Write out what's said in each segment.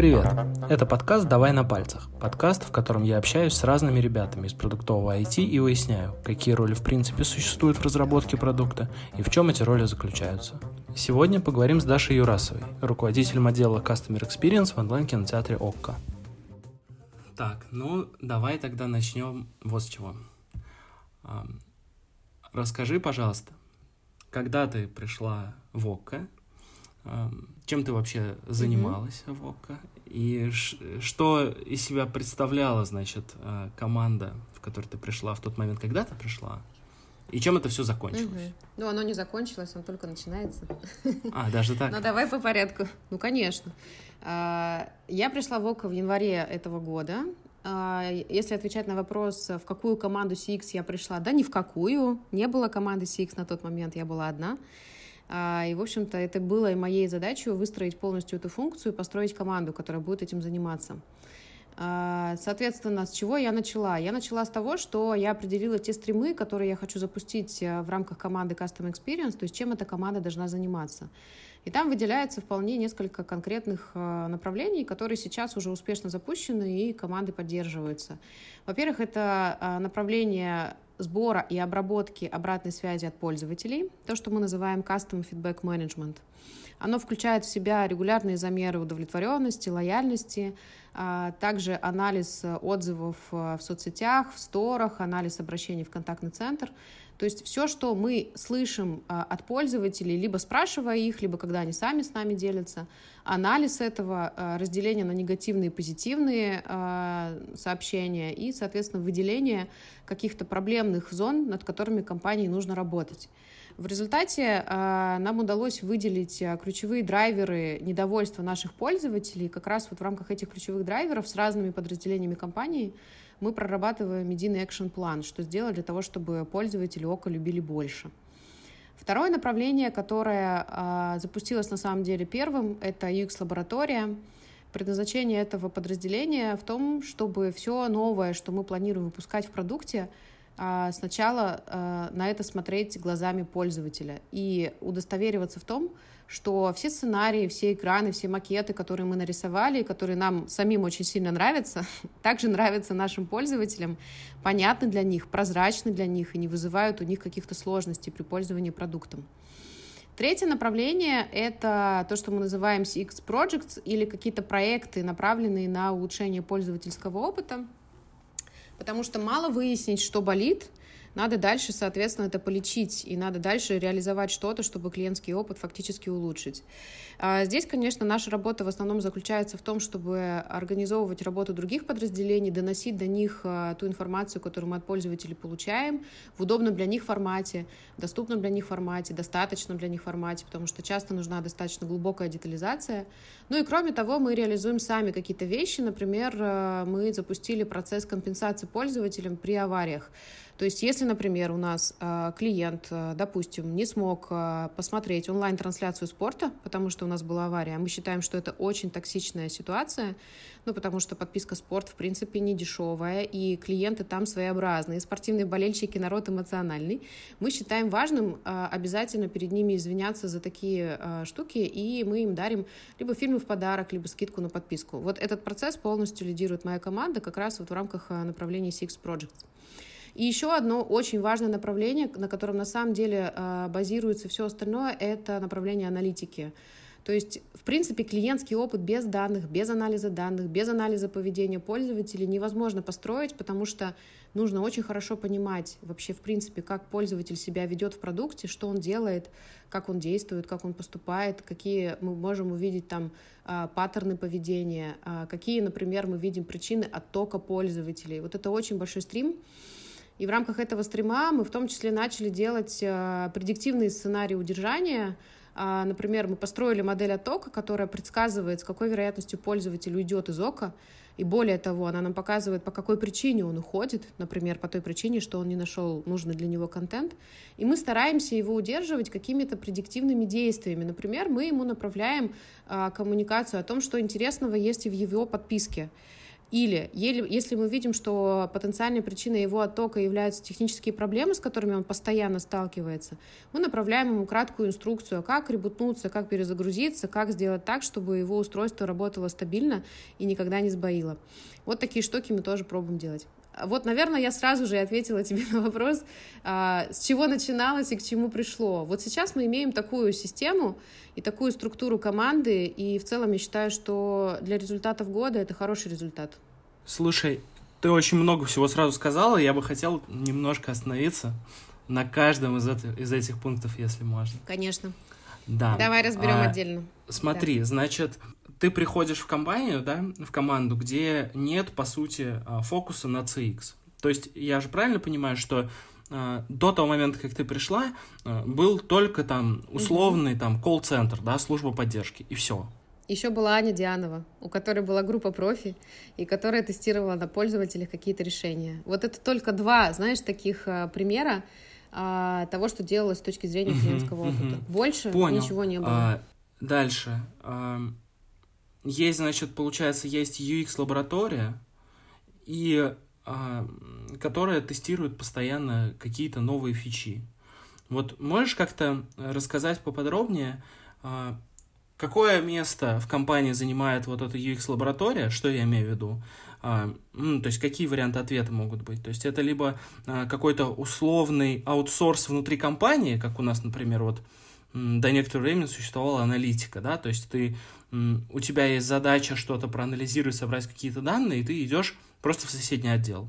Привет! Это подкаст «Давай на пальцах». Подкаст, в котором я общаюсь с разными ребятами из продуктового IT и выясняю, какие роли в принципе существуют в разработке продукта и в чем эти роли заключаются. Сегодня поговорим с Дашей Юрасовой, руководителем отдела Customer Experience в онлайн-кинотеатре «Окко». Так, давай тогда начнем вот с чего. Расскажи, пожалуйста, когда ты пришла в «Окко», чем ты вообще занималась в «Окко», и что из себя представляла, значит, команда, в которой ты пришла в тот момент, когда ты пришла, и чем это все закончилось? Оно не закончилось, оно только начинается. Даже так? Ну, давай по порядку. Ну, конечно. Я пришла в «Окко» в январе этого года. Если отвечать на вопрос, в какую команду CX я пришла, да ни в какую. Не было команды CX на тот момент, я была одна. И, в общем-то, это было моей задачей выстроить полностью эту функцию, построить команду, которая будет этим заниматься. Соответственно, с чего я начала? Я начала с того, что я определила те стримы, которые я хочу запустить в рамках команды Customer Experience, то есть чем эта команда должна заниматься. И там выделяется вполне несколько конкретных направлений, которые сейчас уже успешно запущены и команды поддерживаются. Во-первых, это направление сбора и обработки обратной связи от пользователей, то, что мы называем Custom Feedback Management. Оно включает в себя регулярные замеры удовлетворенности, лояльности, также анализ отзывов в соцсетях, в сторах, анализ обращений в контактный центр. То есть все, что мы слышим от пользователей, либо спрашивая их, либо когда они сами с нами делятся, анализ этого, разделение на негативные и позитивные сообщения и, соответственно, выделение каких-то проблемных зон, над которыми компании нужно работать. В результате нам удалось выделить ключевые драйверы недовольства наших пользователей. Как раз вот в рамках этих ключевых драйверов с разными подразделениями компании мы прорабатываем единый экшн-план, что сделать для того, чтобы пользователи ОКО любили больше. Второе направление, которое запустилось на самом деле первым, это UX-лаборатория. Предназначение этого подразделения в том, чтобы все новое, что мы планируем выпускать в продукте, сначала на это смотреть глазами пользователя и удостовериваться в том, что все сценарии, все экраны, все макеты, которые мы нарисовали, которые нам самим очень сильно нравятся, также нравятся нашим пользователям, понятны для них, прозрачны для них и не вызывают у них каких-то сложностей при пользовании продуктом. Третье направление – это то, что мы называем CX Projects или какие-то проекты, направленные на улучшение пользовательского опыта. Потому что мало выяснить, что болит, надо дальше, соответственно, это полечить, и надо дальше реализовать что-то, чтобы клиентский опыт фактически улучшить. Здесь, конечно, наша работа в основном заключается в том, чтобы организовывать работу других подразделений, доносить до них ту информацию, которую мы от пользователей получаем, в удобном для них формате, в доступном для них формате, достаточном для них формате, потому что часто нужна достаточно глубокая детализация. Ну и кроме того, мы реализуем сами какие-то вещи. Например, мы запустили процесс компенсации пользователям при авариях. То есть, если, например, у нас клиент, допустим, не смог посмотреть онлайн-трансляцию спорта, потому что у нас была авария, мы считаем, что это очень токсичная ситуация, потому что подписка «Спорт» в принципе не дешевая, и клиенты там своеобразные, спортивные болельщики, народ эмоциональный. Мы считаем важным обязательно перед ними извиняться за такие штуки, и мы им дарим либо фильмы в подарок, либо скидку на подписку. Вот этот процесс полностью лидирует моя команда как раз вот в рамках направления CX Projects. И еще одно очень важное направление, на котором на самом деле базируется все остальное, это направление аналитики. То есть, в принципе, клиентский опыт без данных, без анализа данных, без анализа поведения пользователей невозможно построить, потому что нужно очень хорошо понимать вообще, в принципе, как пользователь себя ведет в продукте, что он делает, как он действует, как он поступает, какие мы можем увидеть там паттерны поведения, какие, например, мы видим причины оттока пользователей. Вот это очень большой стрим. И в рамках этого стрима мы в том числе начали делать предиктивные сценарии удержания. Например, мы построили модель оттока, которая предсказывает, с какой вероятностью пользователь уйдет из ОКО. И более того, она нам показывает, по какой причине он уходит. Например, по той причине, что он не нашел нужный для него контент. И мы стараемся его удерживать какими-то предиктивными действиями. Например, мы ему направляем коммуникацию о том, что интересного есть и в его подписке. Или, если мы видим, что потенциальной причиной его оттока являются технические проблемы, с которыми он постоянно сталкивается, мы направляем ему краткую инструкцию, как ребутнуться, как перезагрузиться, как сделать так, чтобы его устройство работало стабильно и никогда не сбоило. Вот такие штуки мы тоже пробуем делать. Вот, наверное, я сразу же ответила тебе на вопрос, с чего начиналось и к чему пришло. Вот сейчас мы имеем такую систему и такую структуру команды, и в целом я считаю, что для результатов года это хороший результат. Слушай, ты очень много всего сразу сказала, я бы хотел немножко остановиться на каждом из этих пунктов, если можно. Конечно. Да. Давай разберем отдельно. Смотри, да. Значит... Ты приходишь в компанию, да, в команду, где нет, по сути, фокуса на CX. То есть я же правильно понимаю, что до того момента, как ты пришла, был только там условный там колл-центр, да, служба поддержки, и все. Еще была Аня Дианова, у которой была группа профи, и которая тестировала на пользователях какие-то решения. Вот это только два, знаешь, таких примера того, что делалось с точки зрения клиентского опыта. Больше ничего не было. Дальше. Есть, значит, получается, есть UX-лаборатория, которая тестирует постоянно какие-то новые фичи. Вот можешь как-то рассказать поподробнее, какое место в компании занимает вот эта UX-лаборатория, что я имею в виду? То есть какие варианты ответа могут быть? То есть это либо какой-то условный аутсорс внутри компании, как у нас, например, вот, до некоторого времени существовала аналитика, да, то есть у тебя есть задача что-то проанализировать, собрать какие-то данные, и ты идешь просто в соседний отдел.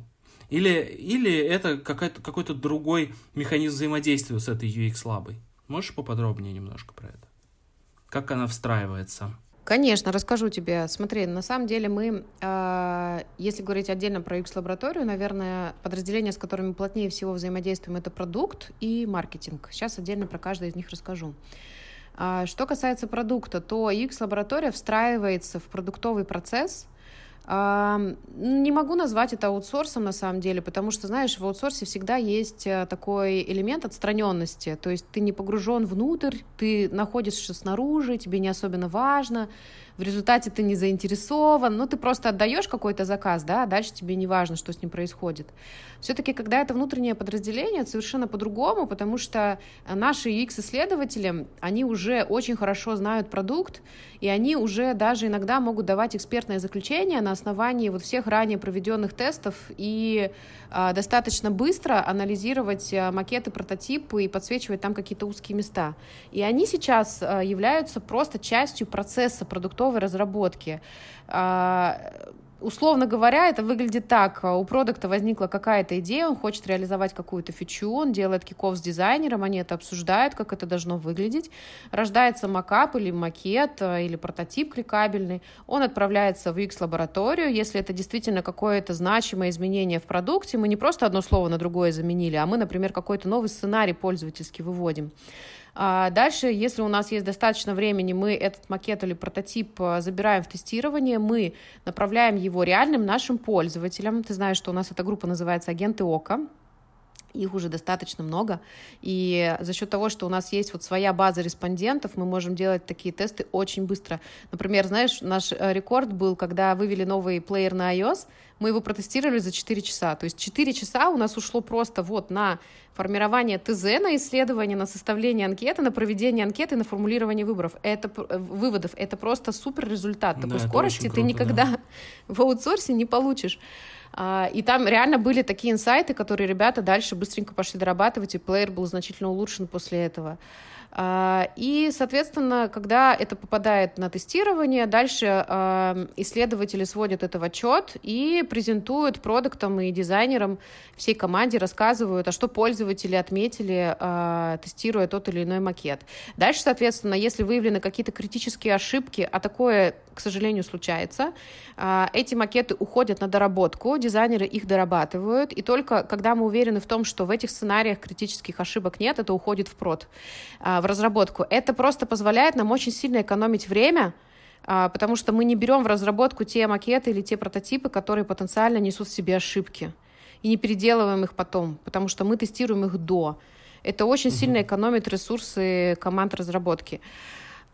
Или это какой-то другой механизм взаимодействия с этой UX-лабой. Можешь поподробнее немножко про это? Как она встраивается? Конечно, расскажу тебе. Смотри, на самом деле мы, если говорить отдельно про UX-лабораторию, наверное, подразделения, с которыми плотнее всего взаимодействуем, это продукт и маркетинг. Сейчас отдельно про каждое из них расскажу. Что касается продукта, то UX-лаборатория встраивается в продуктовый процесс. Не могу назвать это аутсорсом на самом деле, потому что, знаешь, в аутсорсе всегда есть такой элемент отстраненности, то есть ты не погружен внутрь, ты находишься снаружи, тебе не особенно важно, в результате ты не заинтересован, ну ты просто отдаешь какой-то заказ, да, а дальше тебе не важно, что с ним происходит. Все-таки, когда это внутреннее подразделение, это совершенно по-другому, потому что наши UX-исследователи, они уже очень хорошо знают продукт, и они уже даже иногда могут давать экспертное заключение на основании вот всех ранее проведенных тестов и достаточно быстро анализировать макеты, прототипы и подсвечивать там какие-то узкие места. И они сейчас являются просто частью процесса продуктовой разработки. Условно говоря, это выглядит так. У продукта возникла какая-то идея, он хочет реализовать какую-то фичу, он делает кик-офф с дизайнером, они это обсуждают, как это должно выглядеть. Рождается мокап или макет, или прототип кликабельный. Он отправляется в UX-лабораторию. Если это действительно какое-то значимое изменение в продукте, мы не просто одно слово на другое заменили, а мы, например, какой-то новый сценарий пользовательский выводим. Дальше, если у нас есть достаточно времени, мы этот макет или прототип забираем в тестирование, мы направляем его реальным нашим пользователям. Ты знаешь, что у нас эта группа называется «Агенты Окко». Их уже достаточно много, и за счет того, что у нас есть вот своя база респондентов, мы можем делать такие тесты очень быстро. Например, знаешь, наш рекорд был, когда вывели новый плеер на iOS, мы его протестировали за 4 часа, то есть 4 часа у нас ушло просто вот на формирование ТЗ, на исследование, на составление анкеты, на проведение анкеты, на формулирование выводов. Это просто супер результат, такой скорости ты никогда в аутсорсе не получишь. И там реально были такие инсайты, которые ребята дальше быстренько пошли дорабатывать, и плеер был значительно улучшен после этого. И, соответственно, когда это попадает на тестирование, дальше исследователи сводят это в отчет и презентуют продуктам и дизайнерам, всей команде рассказывают, а что пользователи отметили, тестируя тот или иной макет. Дальше, соответственно, если выявлены какие-то критические ошибки, а такое, к сожалению, случается, эти макеты уходят на доработку, дизайнеры их дорабатывают, и только когда мы уверены в том, что в этих сценариях критических ошибок нет, это уходит в прод. В разработку. Это просто позволяет нам очень сильно экономить время, потому что мы не берем в разработку те макеты или те прототипы, которые потенциально несут в себе ошибки, и не переделываем их потом, потому что мы тестируем их до. Это очень сильно экономит ресурсы команд разработки.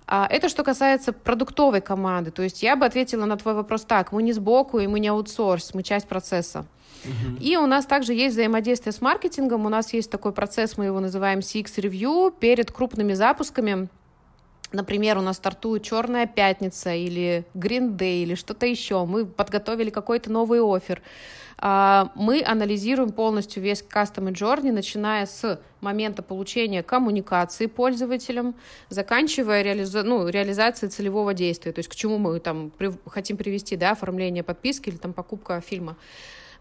Это что касается продуктовой команды. То есть я бы ответила на твой вопрос так. Мы не сбоку и мы не аутсорс, мы часть процесса. Uh-huh. И у нас также есть взаимодействие с маркетингом. У нас есть такой процесс, мы его называем CX-ревью. Перед крупными запусками, например, у нас стартует «Черная пятница» или «Green Day» или что-то еще. Мы подготовили какой-то новый оффер. Мы анализируем полностью весь Customer Journey, начиная с момента получения коммуникации пользователям, заканчивая реализацией целевого действия, то есть к чему мы там хотим привести, да, оформление подписки или там покупка фильма.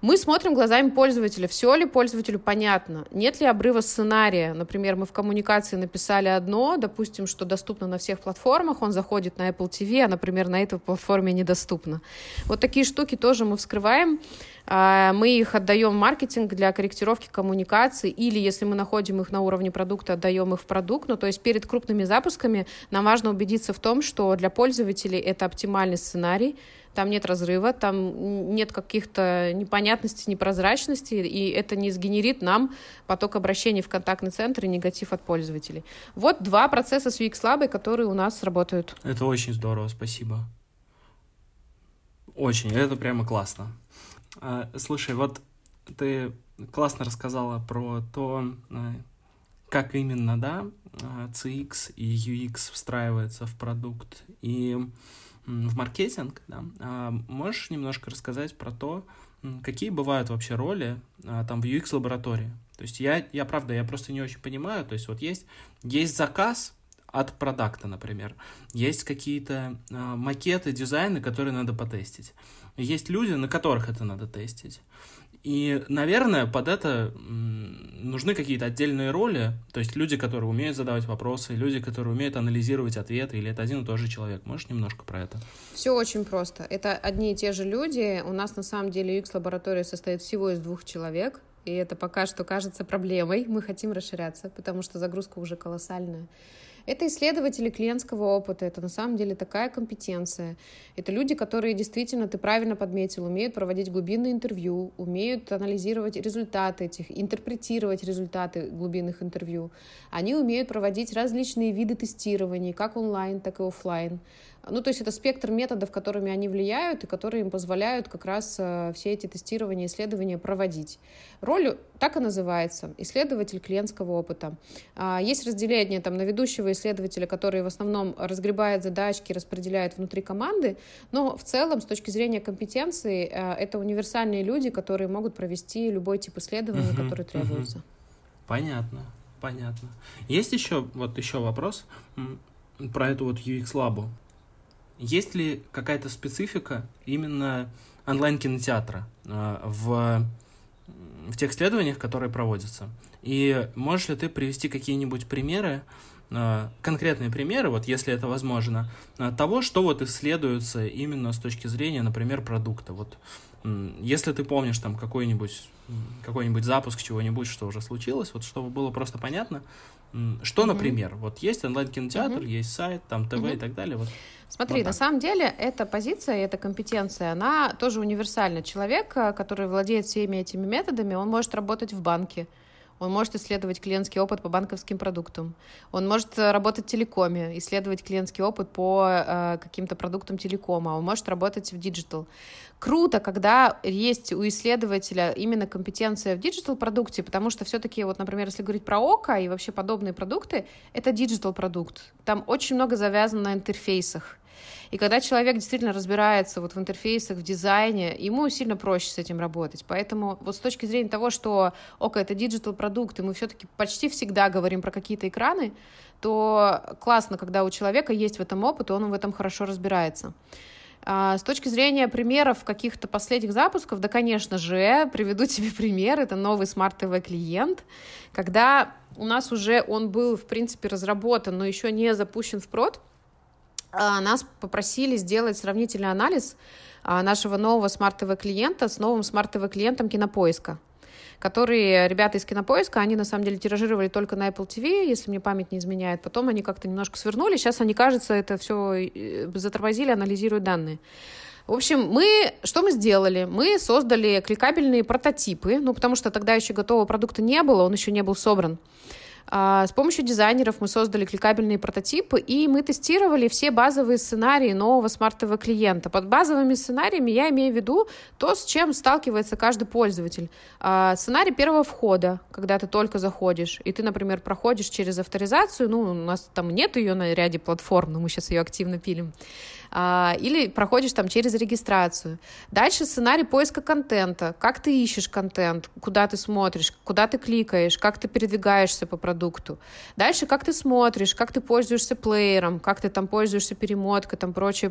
Мы смотрим глазами пользователя, все ли пользователю понятно, нет ли обрыва сценария. Например, мы в коммуникации написали одно, допустим, что доступно на всех платформах, он заходит на Apple TV, а, например, на этой платформе недоступно. Вот такие штуки тоже мы вскрываем, мы их отдаем в маркетинг для корректировки коммуникации, или, если мы находим их на уровне продукта, отдаем их в продукт. Ну, то есть перед крупными запусками нам важно убедиться в том, что для пользователей это оптимальный сценарий, там нет разрыва, там нет каких-то непонятностей, непрозрачностей, и это не сгенерит нам поток обращений в контактный центр и негатив от пользователей. Вот два процесса с UX-лабой, которые у нас работают. Это очень здорово, спасибо. Очень, это прямо классно. Слушай, вот ты классно рассказала про то, как именно, да, CX и UX встраиваются в продукт и в маркетинг, да. Можешь немножко рассказать про то, какие бывают вообще роли там в UX-лаборатории? То есть я правда, я просто не очень понимаю, то есть вот есть заказ от продакта, например, есть какие-то макеты, дизайны, которые надо потестить, есть люди, на которых это надо тестить. И, наверное, под это нужны какие-то отдельные роли, то есть люди, которые умеют задавать вопросы, люди, которые умеют анализировать ответы, или это один и тот же человек. Можешь немножко про это? Все очень просто. Это одни и те же люди. У нас, на самом деле, UX-лаборатория состоит всего из 2 человек, и это пока что кажется проблемой. Мы хотим расширяться, потому что загрузка уже колоссальная. Это исследователи клиентского опыта, это на самом деле такая компетенция. Это люди, которые действительно, ты правильно подметил, умеют проводить глубинные интервью, умеют анализировать результаты этих, интерпретировать результаты глубинных интервью. Они умеют проводить различные виды тестирований, как онлайн, так и офлайн. Ну, то есть это спектр методов, которыми они влияют и которые им позволяют как раз все эти тестирования, исследования проводить. Роль так и называется – исследователь клиентского опыта. Есть разделение там на ведущего исследователя, который в основном разгребает задачки, распределяет внутри команды, но в целом, с точки зрения компетенции, это универсальные люди, которые могут провести любой тип исследования, который требуется. Понятно, понятно. Есть еще вопрос про эту вот UX-лабу. Есть ли какая-то специфика именно онлайн-кинотеатра в тех исследованиях, которые проводятся? И можешь ли ты привести какие-нибудь примеры, конкретные примеры, вот если это возможно, того, что вот исследуется именно с точки зрения, например, продукта? Вот если ты помнишь там какой-нибудь запуск чего-нибудь, что уже случилось, вот чтобы было просто понятно, что, например, вот есть онлайн-кинотеатр, есть сайт, там ТВ и так далее. Вот. Смотри, вот на самом деле эта позиция, эта компетенция, она тоже универсальна. Человек, который владеет всеми этими методами, он может работать в банке, он может исследовать клиентский опыт по банковским продуктам, он может работать в телекоме, исследовать клиентский опыт по каким-то продуктам телекома, он может работать в диджитал. Круто, когда есть у исследователя именно компетенция в диджитал-продукте, потому что все-таки, вот, например, если говорить про Окко и вообще подобные продукты, это диджитал-продукт. Там очень много завязано на интерфейсах. И когда человек действительно разбирается вот в интерфейсах, в дизайне, ему сильно проще с этим работать. Поэтому вот с точки зрения того, что Окко — это диджитал-продукт, и мы все-таки почти всегда говорим про какие-то экраны, то классно, когда у человека есть в этом опыт, и он в этом хорошо разбирается. С точки зрения примеров каких-то последних запусков, да, конечно же, приведу тебе пример. Это новый смарт-ТВ-клиент, когда у нас уже он был, в принципе, разработан, но еще не запущен в прод. Нас попросили сделать сравнительный анализ нашего нового смарт-ТВ-клиента с новым смарт-ТВ-клиентом Кинопоиска, которые ребята из Кинопоиска, они на самом деле тиражировали только на Apple TV, если мне память не изменяет. Потом они как-то немножко свернули. Сейчас они, кажется, это все затормозили, анализируют данные. В общем, что мы сделали? Мы создали кликабельные прототипы, ну, потому что тогда еще готового продукта не было, он еще не был собран. С помощью дизайнеров мы создали кликабельные прототипы, и мы тестировали все базовые сценарии нового смартового клиента. Под базовыми сценариями я имею в виду то, с чем сталкивается каждый пользователь. Сценарий первого входа, когда ты только заходишь, и ты, например, проходишь через авторизацию, у нас там нет ее на ряде платформ, но мы сейчас ее активно пилим, или проходишь там через регистрацию. Дальше сценарий поиска контента. Как ты ищешь контент, куда ты смотришь, куда ты кликаешь, как ты передвигаешься по продукту. Дальше как ты смотришь, как ты пользуешься плеером, как ты там пользуешься перемоткой, там прочее.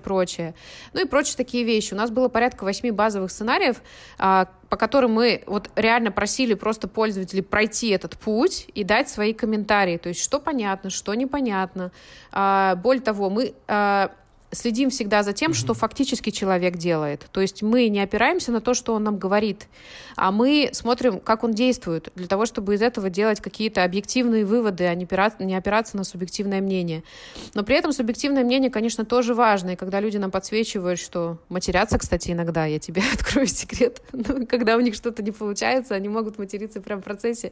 И прочие такие вещи. У нас было порядка 8 базовых сценариев, по которым мы реально просили просто пользователей пройти этот путь и дать свои комментарии. То есть что понятно, что непонятно. Более того, мы следим всегда за тем, что фактически человек делает. То есть мы не опираемся на то, что он нам говорит, а мы смотрим, как он действует, для того, чтобы из этого делать какие-то объективные выводы, а не опираться на субъективное мнение. Но при этом субъективное мнение, конечно, тоже важно. И когда люди нам подсвечивают, что матерятся, кстати, иногда, я тебе открою секрет, когда у них что-то не получается, они могут материться прямо в процессе.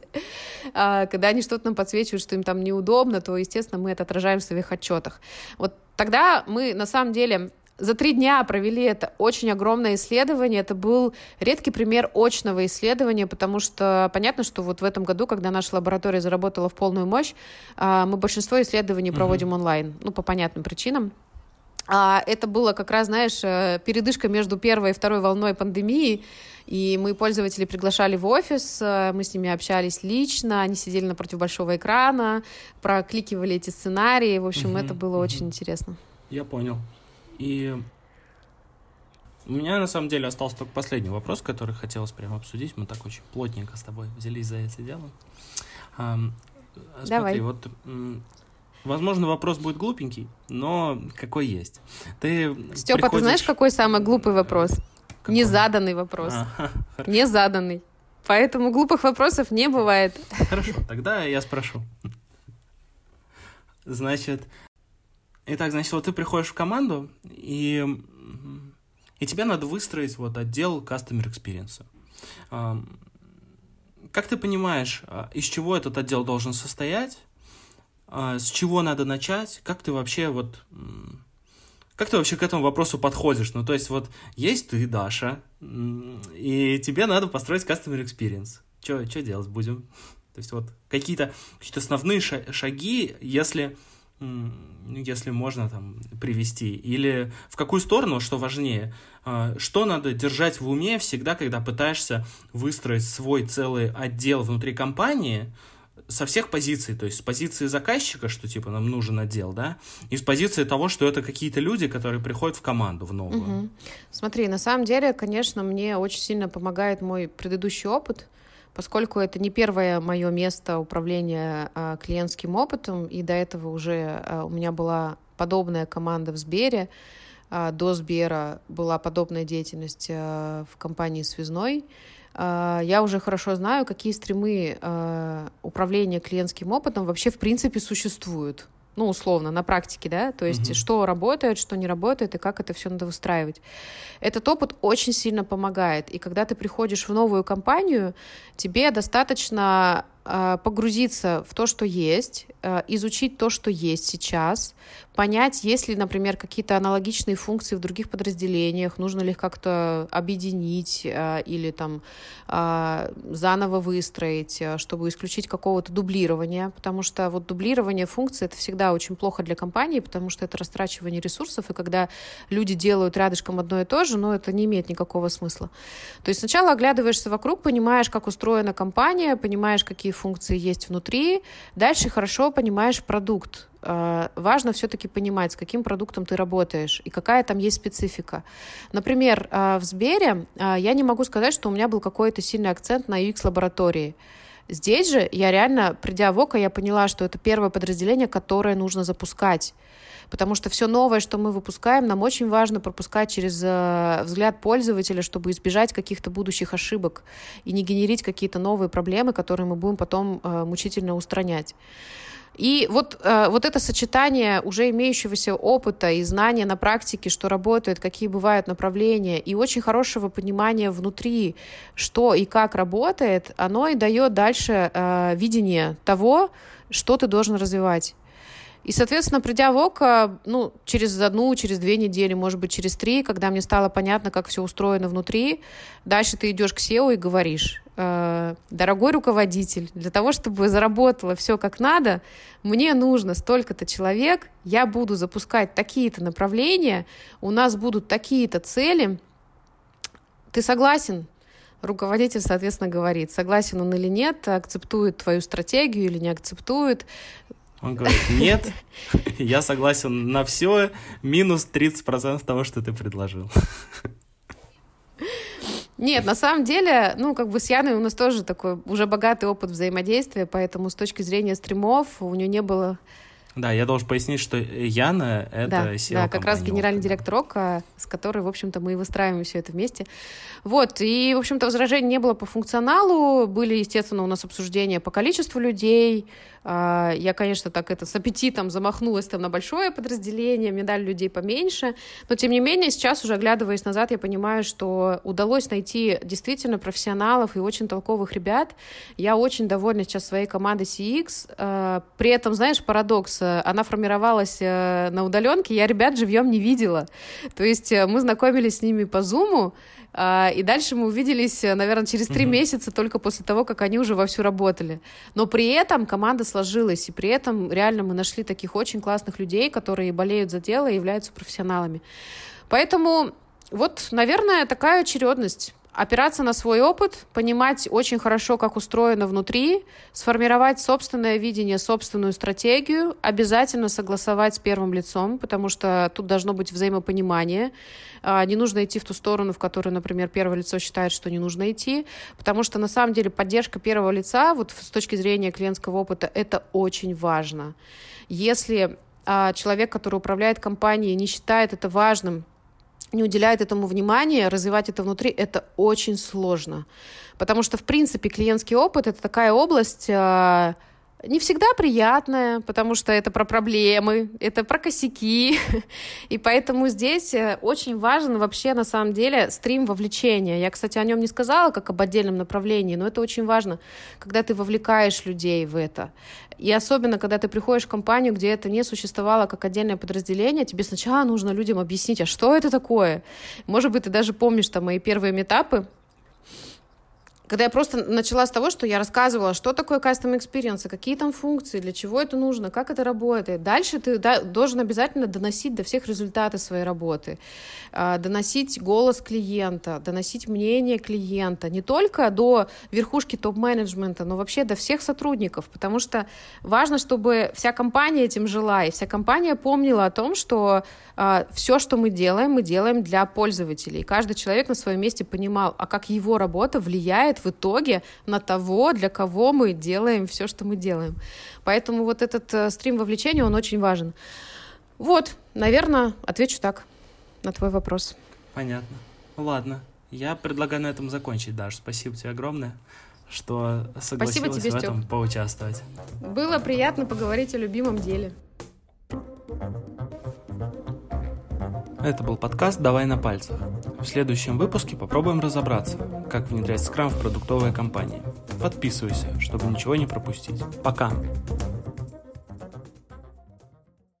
Когда они что-то нам подсвечивают, что им там неудобно, то, естественно, мы это отражаем в своих отчетах. Тогда мы, на самом деле, за 3 дня провели это очень огромное исследование. Это был редкий пример очного исследования, потому что понятно, что в этом году, когда наша лаборатория заработала в полную мощь, мы большинство исследований проводим онлайн, по понятным причинам. Это было как раз, знаешь, передышка между первой и второй волной пандемии, и мы пользователей приглашали в офис, мы с ними общались лично, они сидели напротив большого экрана, прокликивали эти сценарии, в общем, это было очень интересно. Я понял. И у меня, на самом деле, остался только последний вопрос, который хотелось прямо обсудить, мы так очень плотненько с тобой взялись за это дело. Давай. Смотри, возможно, вопрос будет глупенький, но какой есть. Стёпа, ты знаешь, какой самый глупый вопрос? Какой? Незаданный вопрос. Незаданный. Поэтому глупых вопросов не бывает. Хорошо, тогда я спрошу. Итак, ты приходишь в команду, и тебе надо выстроить отдел Customer Experience. Как ты понимаешь, из чего этот отдел должен состоять? С чего надо начать? Как ты вообще к этому вопросу подходишь? Есть ты, Даша, и тебе надо построить Customer Experience. Что делать будем? Какие-то основные шаги, если можно привести. Или в какую сторону, что важнее, что надо держать в уме всегда, когда пытаешься выстроить свой целый отдел внутри компании, со всех позиций, то есть с позиции заказчика, что нам нужен отдел, да, и с позиции того, что это какие-то люди, которые приходят в команду, в новую. Угу. Смотри, на самом деле, конечно, мне очень сильно помогает мой предыдущий опыт, поскольку это не первое мое место управления клиентским опытом, и до этого уже у меня была подобная команда в Сбере, до Сбера была подобная деятельность в компании «Связной». Я уже хорошо знаю, какие стримы управления клиентским опытом вообще в принципе существуют. Условно, на практике, да, то есть что работает, что не работает и как это все надо выстраивать. Этот опыт очень сильно помогает. И когда ты приходишь в новую компанию, тебе достаточно погрузиться в то, что есть, изучить то, что есть сейчас, понять, есть ли, например, какие-то аналогичные функции в других подразделениях, нужно ли их как-то объединить или заново выстроить, чтобы исключить какого-то дублирования, потому что дублирование функций — это всегда очень плохо для компании, потому что это растрачивание ресурсов, и когда люди делают рядышком одно и то же, это не имеет никакого смысла. То есть сначала оглядываешься вокруг, понимаешь, как устроена компания, понимаешь, какие функции есть внутри, дальше хорошо понимаешь продукт. Важно все-таки понимать, с каким продуктом ты работаешь и какая там есть специфика. Например, в Сбере я не могу сказать, что у меня был какой-то сильный акцент на UX-лаборатории. Здесь же я реально, придя в Окко, я поняла, что это первое подразделение, которое нужно запускать. потому что все новое, что мы выпускаем, нам очень важно пропускать через взгляд пользователя, чтобы избежать каких-то будущих ошибок и не генерить какие-то новые проблемы, которые мы будем потом мучительно устранять. И вот это сочетание уже имеющегося опыта и знания на практике, что работает, какие бывают направления, и очень хорошего понимания внутри, что и как работает, оно и дает дальше видение того, что ты должен развивать. И, соответственно, придя в Окко, через 1-2 недели, может быть, через 3, когда мне стало понятно, как все устроено внутри, дальше ты идешь к SEO и говоришь: дорогой руководитель, для того, чтобы заработало все как надо, мне нужно столько-то человек, я буду запускать такие-то направления, у нас будут такие-то цели. Ты согласен? Руководитель, соответственно, говорит, согласен он или нет, акцептует твою стратегию или не акцептует. Он говорит: нет, я согласен на все, минус 30% того, что ты предложил. Нет, на самом деле, с Яной у нас тоже такой уже богатый опыт взаимодействия, поэтому с точки зрения стримов у нее не было... Да, я должен пояснить, что Яна — это SEO-компания. Да, как раз генеральный директор Окко, с которой, в общем-то, мы и выстраиваем все это вместе. И, в общем-то, возражений не было по функционалу, были, естественно, у нас обсуждения по количеству людей. Я, конечно, с аппетитом замахнулась на большое подразделение, мне дали людей поменьше, но, тем не менее, сейчас, уже оглядываясь назад, я понимаю, что удалось найти действительно профессионалов и очень толковых ребят. Я очень довольна сейчас своей командой CX, при этом, знаешь, парадокс, она формировалась на удаленке, я ребят живьем не видела. То есть мы знакомились с ними по Зуму, и дальше мы увиделись, наверное, через 3 месяца, только после того, как они уже вовсю работали. Но при этом команда сложилась, и при этом реально мы нашли таких очень классных людей, которые болеют за дело и являются профессионалами. Поэтому наверное, такая очередность. Опираться на свой опыт, понимать очень хорошо, как устроено внутри, сформировать собственное видение, собственную стратегию, обязательно согласовать с первым лицом, потому что тут должно быть взаимопонимание. Не нужно идти в ту сторону, в которую, например, первое лицо считает, что не нужно идти, потому что, на самом деле, поддержка первого лица, с точки зрения клиентского опыта, это очень важно. Если человек, который управляет компанией, не считает это важным, не уделяет этому внимания, развивать это внутри, это очень сложно. Потому что, в принципе, клиентский опыт — это такая область не всегда приятная, потому что это про проблемы, это про косяки. И поэтому здесь очень важен вообще, на самом деле, стрим вовлечения. Я, кстати, о нем не сказала, как об отдельном направлении, но это очень важно, когда ты вовлекаешь людей в это. И особенно, когда ты приходишь в компанию, где это не существовало как отдельное подразделение, тебе сначала нужно людям объяснить, а что это такое? Может быть, ты даже помнишь мои первые митапы, когда я просто начала с того, что я рассказывала, что такое Customer Experience, какие там функции, для чего это нужно, как это работает. Дальше ты должен обязательно доносить до всех результаты своей работы, доносить голос клиента, доносить мнение клиента, не только до верхушки топ-менеджмента, но вообще до всех сотрудников, потому что важно, чтобы вся компания этим жила, и вся компания помнила о том, что все, что мы делаем для пользователей. И каждый человек на своем месте понимал, а как его работа влияет в итоге на того, для кого мы делаем все, что мы делаем. Поэтому этот стрим вовлечения, он очень важен. Наверное, отвечу так на твой вопрос. Понятно. Ладно. Я предлагаю на этом закончить, Даш. Спасибо тебе огромное, что согласилась в этом поучаствовать. Было приятно поговорить о любимом деле. Это был подкаст «Давай на пальцах». В следующем выпуске попробуем разобраться, как внедрять скрам в продуктовые компании. Подписывайся, чтобы ничего не пропустить. Пока!